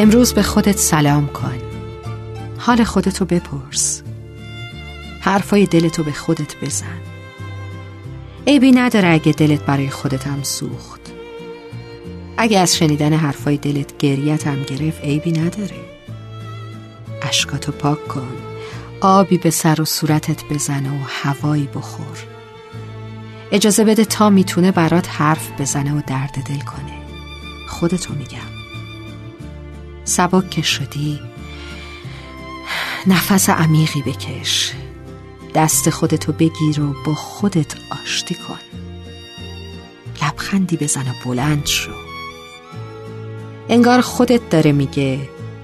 امروز به خودت سلام کن، حال خودتو بپرس، حرفای دلتو به خودت بزن. عیبی نداره اگه دلت برای خودت هم سوخت، اگه از شنیدن حرفای دلت گریت هم گرفت عیبی نداره. اشکاتو پاک کن، آبی به سر و صورتت بزن و هوایی بخور. اجازه بده تا میتونه برات حرف بزنه و درد دل کنه. خودتو میگم سبک که شدی نفس عمیقی بکش، دست خودتو بگیر و با خودت آشتی کن، لبخندی بزن و بلند شو. انگار خودت داره میگه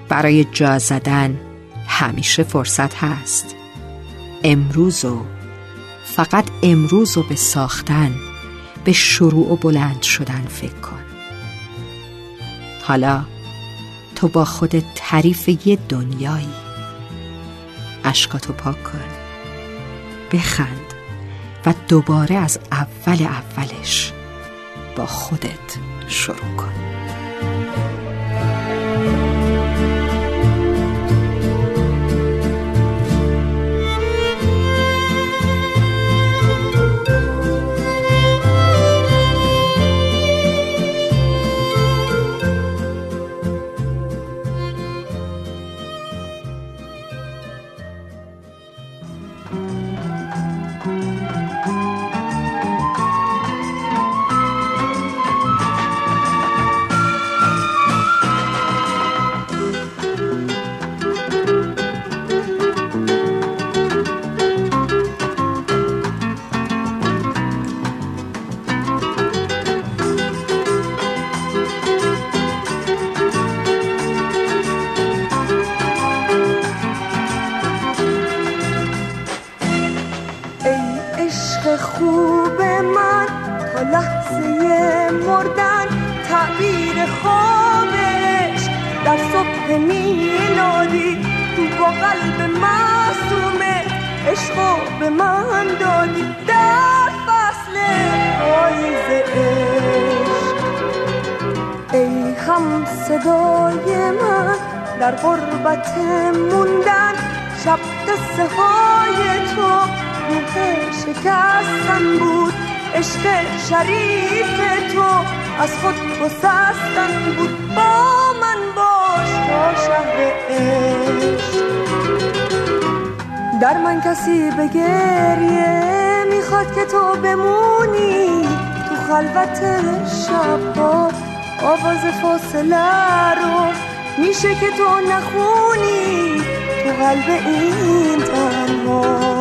برای جا زدن همیشه فرصت هست. امروزو، فقط امروزو به ساختن، به شروع و بلند شدن فکر کن. حالا تو با خودت تعریف یه دنیایی. اشکاتو پاک کن، بخند و دوباره از اولش با خودت شروع کن. خوب من تا لحظه مردن تعبیر خوابش در صبح میلادی، تو با قلب معصومه عشقو به من دادی. در فصل پاییز عشق ای هم صدای من در غربت موندن، شب قصه های تو روح شکستم بود، عشق شریف تو از خود گسستم بود. با من باش تا شهر عشق، در من کسی به گریه میخواد که تو بمونی، تو خلوت شبا آواز فاصله رو میشه که تو نخونی، تو قلب این تنها.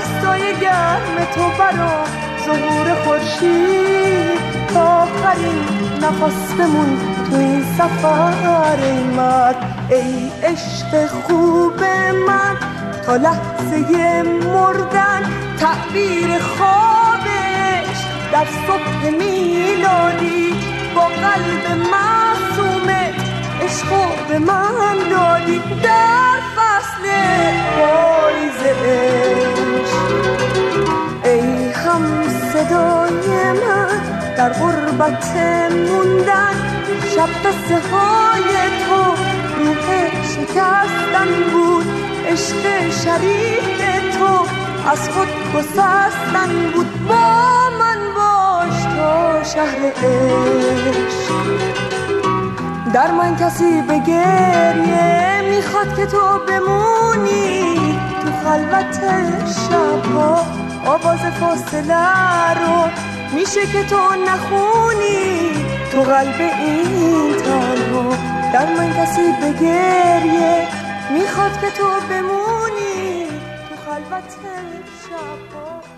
دستای گرم تو برا ظهور خورشید، تا آخرین نفس بمون تو این سفر مرد. ای عشق خوب من تا لحظه مردن تعبیر خوابش در صبح میلادی، با قلب معصومه عشقو به من دادی. در فصل پاییزه صدای من در غربت موندن، شب قصه های تو روح شکستن بود، عشق شریف تو از خود گسستن بود. با من باش تا شهر عشق، در من کسی به گریه میخواد که تو بمونی، تو خلوت شبا آواز فاصله رو میشه که تو نخونی، تو قلب این تنها در من کسی بگریه، میخواد که تو بمونی تو خلوت شب‌ها.